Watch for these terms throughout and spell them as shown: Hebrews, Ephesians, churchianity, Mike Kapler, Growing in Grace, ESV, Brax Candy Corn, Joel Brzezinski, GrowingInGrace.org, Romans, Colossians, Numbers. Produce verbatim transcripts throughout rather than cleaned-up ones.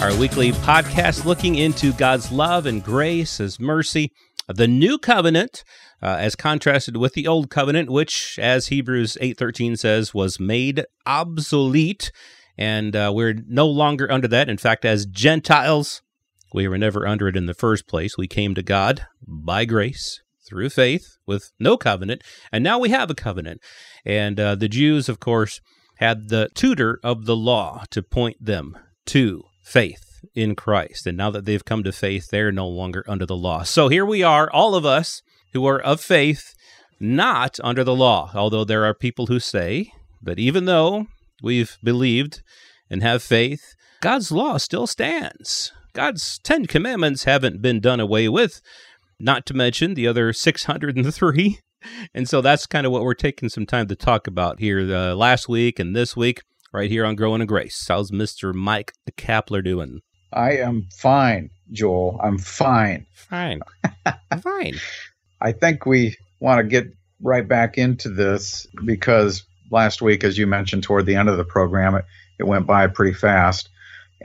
our weekly podcast looking into God's love and grace, His mercy, the new covenant, uh, as contrasted with the old covenant, which, as Hebrews eight thirteen says, was made obsolete, and uh, we're no longer under that. In fact, as Gentiles, we were never under it in the first place. We came to God by grace, through faith, with no covenant, and now we have a covenant. And uh, the Jews, of course, had the tutor of the law to point them to faith in Christ. And now that they've come to faith, they're no longer under the law. So here we are, all of us who are of faith, not under the law. Although there are people who say that even though we've believed and have faith, God's law still stands. God's Ten Commandments haven't been done away with, not to mention the other six hundred three. And so that's kind of what we're taking some time to talk about here uh, last week and this week, right here on Growing in Grace. How's Mister Mike Kapler doing? I am fine, Joel. I'm fine. Fine. fine. I think we want to get right back into this because last week, as you mentioned, toward the end of the program, it, it went by pretty fast.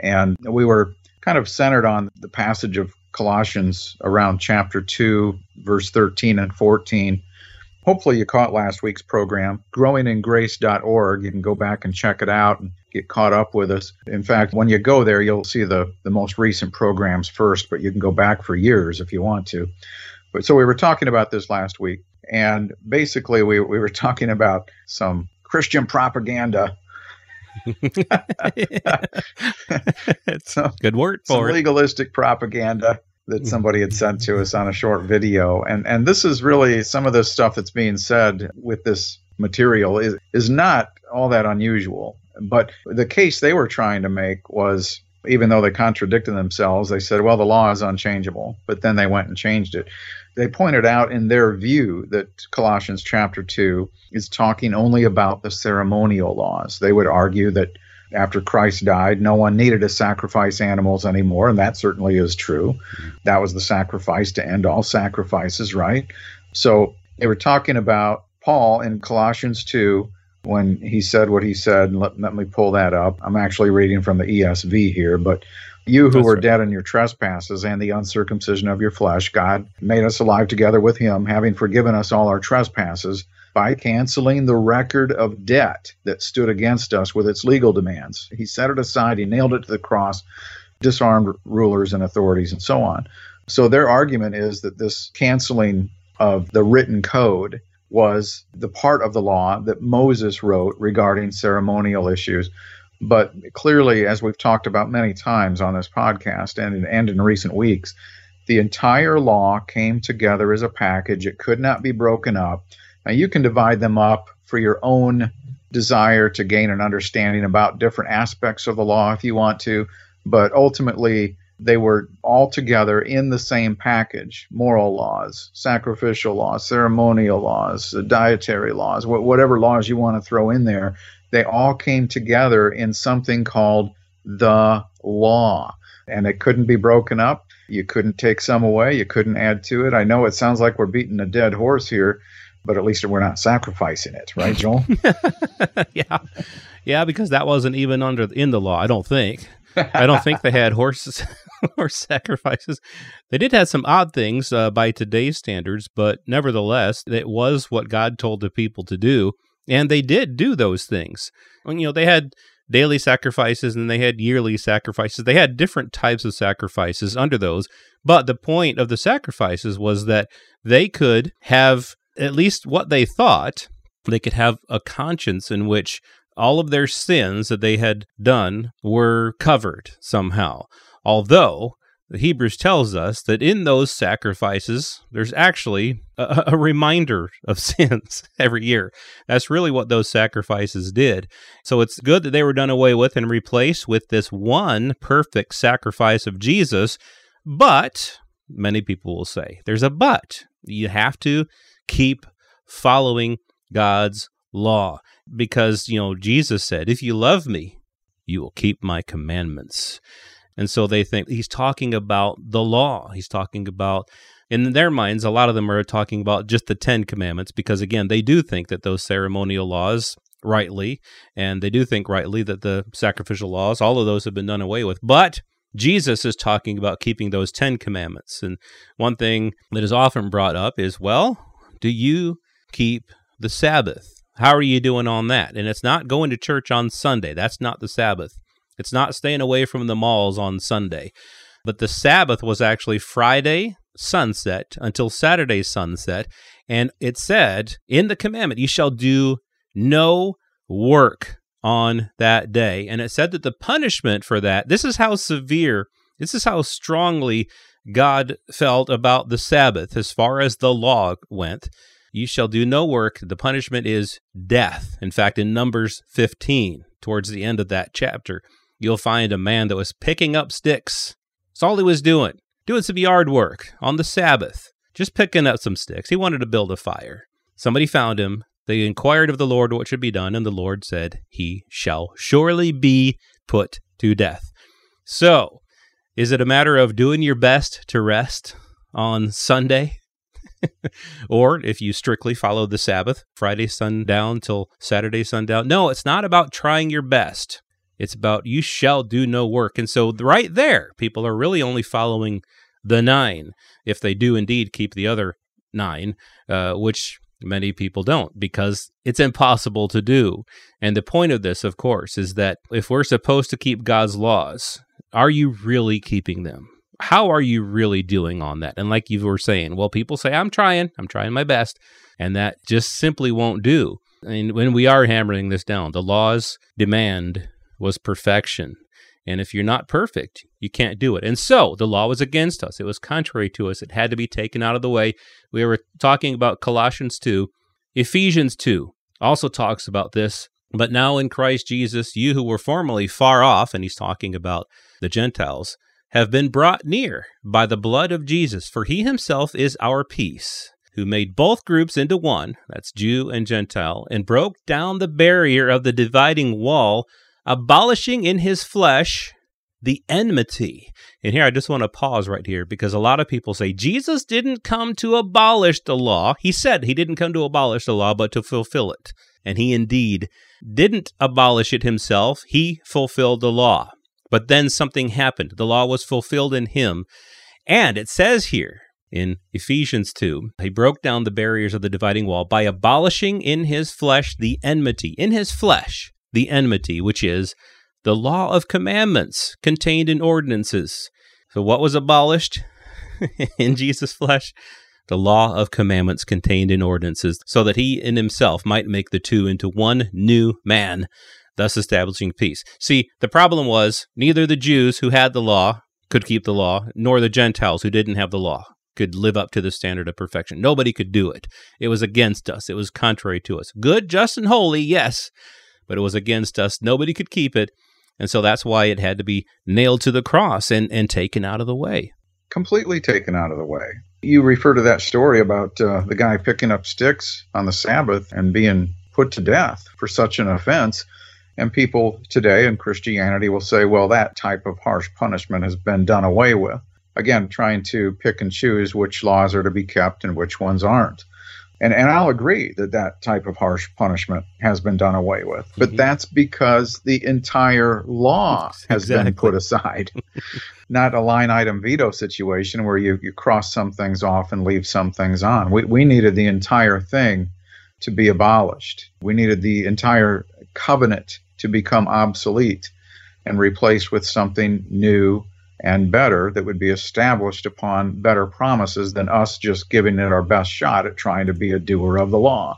And we were kind of centered on the passage of Colossians around chapter two, verse thirteen and fourteen. Hopefully you caught last week's program, growing in grace dot org. You can go back and check it out and get caught up with us. In fact, when you go there, you'll see the, the most recent programs first, but you can go back for years if you want to. But so we were talking about this last week, and basically we, we were talking about some Christian propaganda. some, Good word for some it. Legalistic propaganda that somebody had sent to us on a short video. And and this is really some of the stuff that's being said with this material is, is not all that unusual. But the case they were trying to make was, even though they contradicted themselves, they said, well, the law is unchangeable, but then they went and changed it. They pointed out in their view that Colossians chapter two is talking only about the ceremonial laws. They would argue that after Christ died, no one needed to sacrifice animals anymore, and that certainly is true. That was the sacrifice to end all sacrifices, right? So they were talking about Paul in Colossians two when he said what he said, and let, let me pull that up. I'm actually reading from the E S V here, but you who were dead in your trespasses and the uncircumcision of your flesh, God made us alive together with him, having forgiven us all our trespasses, by canceling the record of debt that stood against us with its legal demands. He set it aside, he nailed it to the cross, disarmed rulers and authorities, and so on. So their argument is that this canceling of the written code was the part of the law that Moses wrote regarding ceremonial issues. But clearly, as we've talked about many times on this podcast and in, and in recent weeks, the entire law came together as a package. It could not be broken up. Now, you can divide them up for your own desire to gain an understanding about different aspects of the law if you want to, but ultimately they were all together in the same package: moral laws, sacrificial laws, ceremonial laws, dietary laws, wh- whatever laws you want to throw in there, they all came together in something called the law, and it couldn't be broken up. You couldn't take some away. You couldn't add to it. I know it sounds like we're beating a dead horse here, but at least we're not sacrificing it, right, Joel? yeah, yeah, because that wasn't even under in the law. I don't think. I don't think they had horses or sacrifices. They did have some odd things uh, by today's standards, but nevertheless, it was what God told the people to do, and they did do those things. And, you know, they had daily sacrifices and they had yearly sacrifices. They had different types of sacrifices under those, but the point of the sacrifices was that they could have at least what they thought, they could have a conscience in which all of their sins that they had done were covered somehow. Although, the Hebrews tells us that in those sacrifices, there's actually a, a reminder of sins every year. That's really what those sacrifices did. So it's good that they were done away with and replaced with this one perfect sacrifice of Jesus, But, many people will say, there's a but. You have to keep following God's law because, you know, Jesus said, if you love me, you will keep my commandments. And so they think he's talking about the law. He's talking about, in their minds, a lot of them are talking about just the Ten Commandments because, again, they do think that those ceremonial laws rightly, and they do think rightly that the sacrificial laws, all of those have been done away with. But Jesus is talking about keeping those Ten Commandments. And one thing that is often brought up is, well, do you keep the Sabbath? How are you doing on that? And it's not going to church on Sunday. That's not the Sabbath. It's not staying away from the malls on Sunday. But the Sabbath was actually Friday sunset until Saturday sunset. And it said in the commandment, you shall do no work on that day. And it said that the punishment for that, this is how severe, this is how strongly God felt about the Sabbath as far as the law went. You shall do no work. The punishment is death. In fact, in Numbers fifteen, towards the end of that chapter, you'll find a man that was picking up sticks. That's all he was doing, doing some yard work on the Sabbath, just picking up some sticks. He wanted to build a fire. Somebody found him. They inquired of the Lord what should be done, and the Lord said, he shall surely be put to death. So, is it a matter of doing your best to rest on Sunday? Or if you strictly follow the Sabbath, Friday sundown till Saturday sundown? No, it's not about trying your best. It's about you shall do no work. And so right there, people are really only following the nine, if they do indeed keep the other nine, uh, which... many people don't, because it's impossible to do. And the point of this, of course, is that if we're supposed to keep God's laws, are you really keeping them? How are you really doing on that? And like you were saying, well, people say, I'm trying, I'm trying my best, and that just simply won't do. I mean, when we are hammering this down, the law's demand was perfection. And if you're not perfect, you can't do it. And so the law was against us. It was contrary to us. It had to be taken out of the way. We were talking about Colossians two. Ephesians two also talks about this. But now in Christ Jesus, you who were formerly far off, and he's talking about the Gentiles, have been brought near by the blood of Jesus. For he himself is our peace, who made both groups into one, that's Jew and Gentile, and broke down the barrier of the dividing wall, abolishing in his flesh the enmity. And here, I just want to pause right here because a lot of people say, Jesus didn't come to abolish the law. He said he didn't come to abolish the law, but to fulfill it. And he indeed didn't abolish it himself. He fulfilled the law. But then something happened. The law was fulfilled in him. And it says here in Ephesians two, he broke down the barriers of the dividing wall by abolishing in his flesh the enmity. In his flesh. The enmity, which is the law of commandments contained in ordinances. So what was abolished in Jesus' flesh? The law of commandments contained in ordinances, so that he in himself might make the two into one new man, thus establishing peace. See, the problem was neither the Jews who had the law could keep the law, nor the Gentiles who didn't have the law could live up to the standard of perfection. Nobody could do it. It was against us. It was contrary to us. Good, just, and holy, yes, but it was against us. Nobody could keep it. And so that's why it had to be nailed to the cross and, and taken out of the way. Completely taken out of the way. You refer to that story about uh, the guy picking up sticks on the Sabbath and being put to death for such an offense. And people today in Christianity will say, well, that type of harsh punishment has been done away with. Again, trying to pick and choose which laws are to be kept and which ones aren't. And and I'll agree that that type of harsh punishment has been done away with. But mm-hmm. that's because the entire law has exactly. been put aside. Not a line item veto situation where you, you cross some things off and leave some things on. We, we needed the entire thing to be abolished. We needed the entire covenant to become obsolete and replaced with something new and better that would be established upon better promises than us just giving it our best shot at trying to be a doer of the law.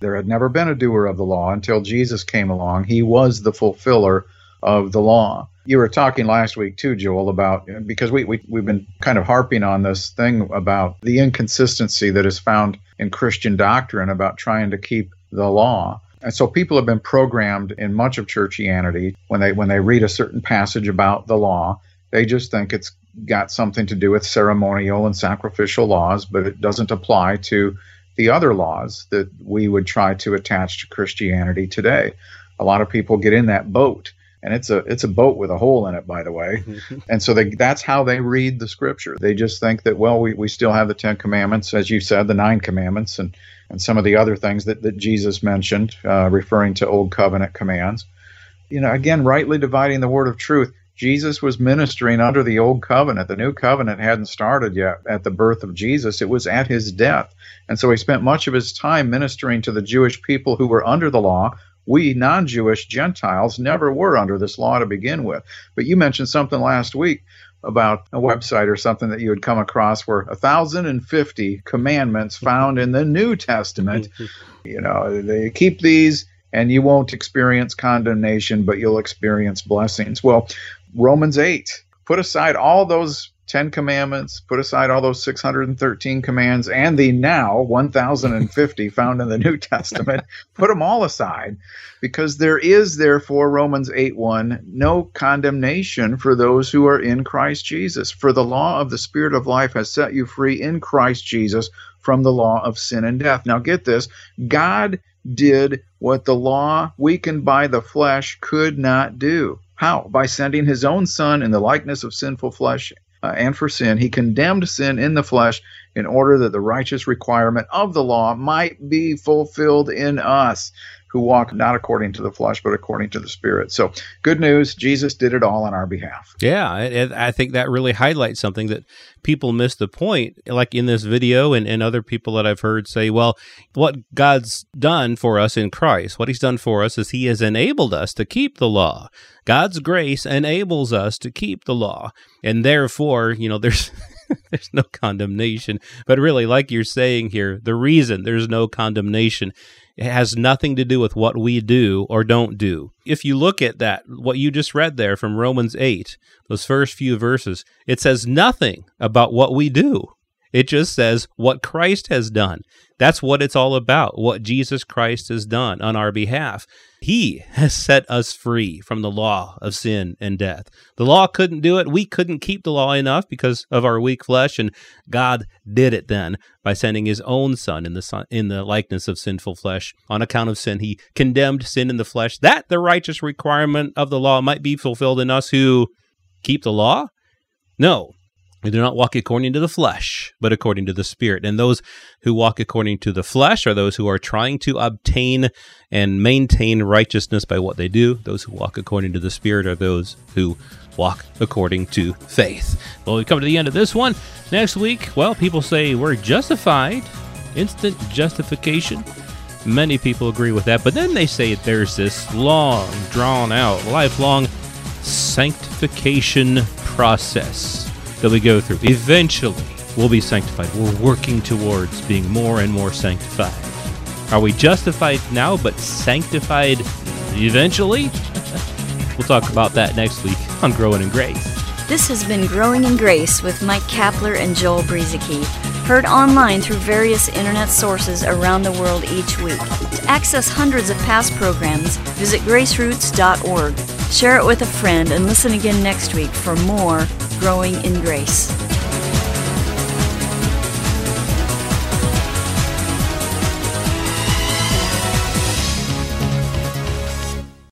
There had never been a doer of the law until Jesus came along. He was the fulfiller of the law. You were talking last week too, Joel, about, because we, we, we've been kind of harping on this thing about the inconsistency that is found in Christian doctrine about trying to keep the law. And so people have been programmed in much of churchianity when they when they read a certain passage about the law. They just think it's got something to do with ceremonial and sacrificial laws, but it doesn't apply to the other laws that we would try to attach to Christianity today. A lot of people get in that boat, and it's a it's a boat with a hole in it, by the way. Mm-hmm. And so they, that's how they read the scripture. They just think that, well, we, we still have the Ten Commandments, as you said, the Nine Commandments, and, and some of the other things that, that Jesus mentioned, uh, referring to Old Covenant commands. You know, again, rightly dividing the word of truth. Jesus was ministering under the Old Covenant. The New Covenant hadn't started yet at the birth of Jesus. It was at his death. And so he spent much of his time ministering to the Jewish people who were under the law. We non-Jewish Gentiles never were under this law to begin with. But you mentioned something last week about a website or something that you had come across where one thousand fifty commandments found in the New Testament. You know, they keep these and you won't experience condemnation, but you'll experience blessings. Well, Romans eight, put aside all those Ten Commandments, put aside all those six hundred thirteen commands, and the now one thousand fifty found in the New Testament, put them all aside, because there is, therefore, Romans eight one, no condemnation for those who are in Christ Jesus. For the law of the Spirit of life has set you free in Christ Jesus from the law of sin and death. Now get this, God did what the law, weakened by the flesh, could not do. How? By sending his own son in the likeness of sinful flesh uh, and for sin. He condemned sin in the flesh in order that the righteous requirement of the law might be fulfilled in us who walk not according to the flesh, but according to the Spirit. So good news, Jesus did it all on our behalf. Yeah, and I think that really highlights something that people miss the point, like in this video and, and other people that I've heard say, well, what God's done for us in Christ, what he's done for us is he has enabled us to keep the law. God's grace enables us to keep the law. And therefore, you know, there's there's no condemnation. But really, like you're saying here, the reason there's no condemnation, it has nothing to do with what we do or don't do. If you look at that, what you just read there from Romans eight, those first few verses, it says nothing about what we do. It just says what Christ has done. That's what it's all about, what Jesus Christ has done on our behalf. He has set us free from the law of sin and death. The law couldn't do it. We couldn't keep the law enough because of our weak flesh, and God did it then by sending his own son in the son, in the likeness of sinful flesh. On account of sin, he condemned sin in the flesh, that the righteous requirement of the law might be fulfilled in us who keep the law? No. We do not walk according to the flesh, but according to the Spirit. And those who walk according to the flesh are those who are trying to obtain and maintain righteousness by what they do. Those who walk according to the Spirit are those who walk according to faith. Well, we come to the end of this one. Next week, well, people say we're justified, instant justification. Many people agree with that, but then they say there's this long, drawn-out, lifelong sanctification process that we go through. Eventually, we'll be sanctified. We're working towards being more and more sanctified. Are we justified now, but sanctified eventually? We'll talk about that next week on Growing in Grace. This has been Growing in Grace with Mike Kapler and Joel Brzezinski. Heard online through various internet sources around the world each week. To access hundreds of past programs, visit graceroots dot org. Share it with a friend and listen again next week for more Growing in Grace.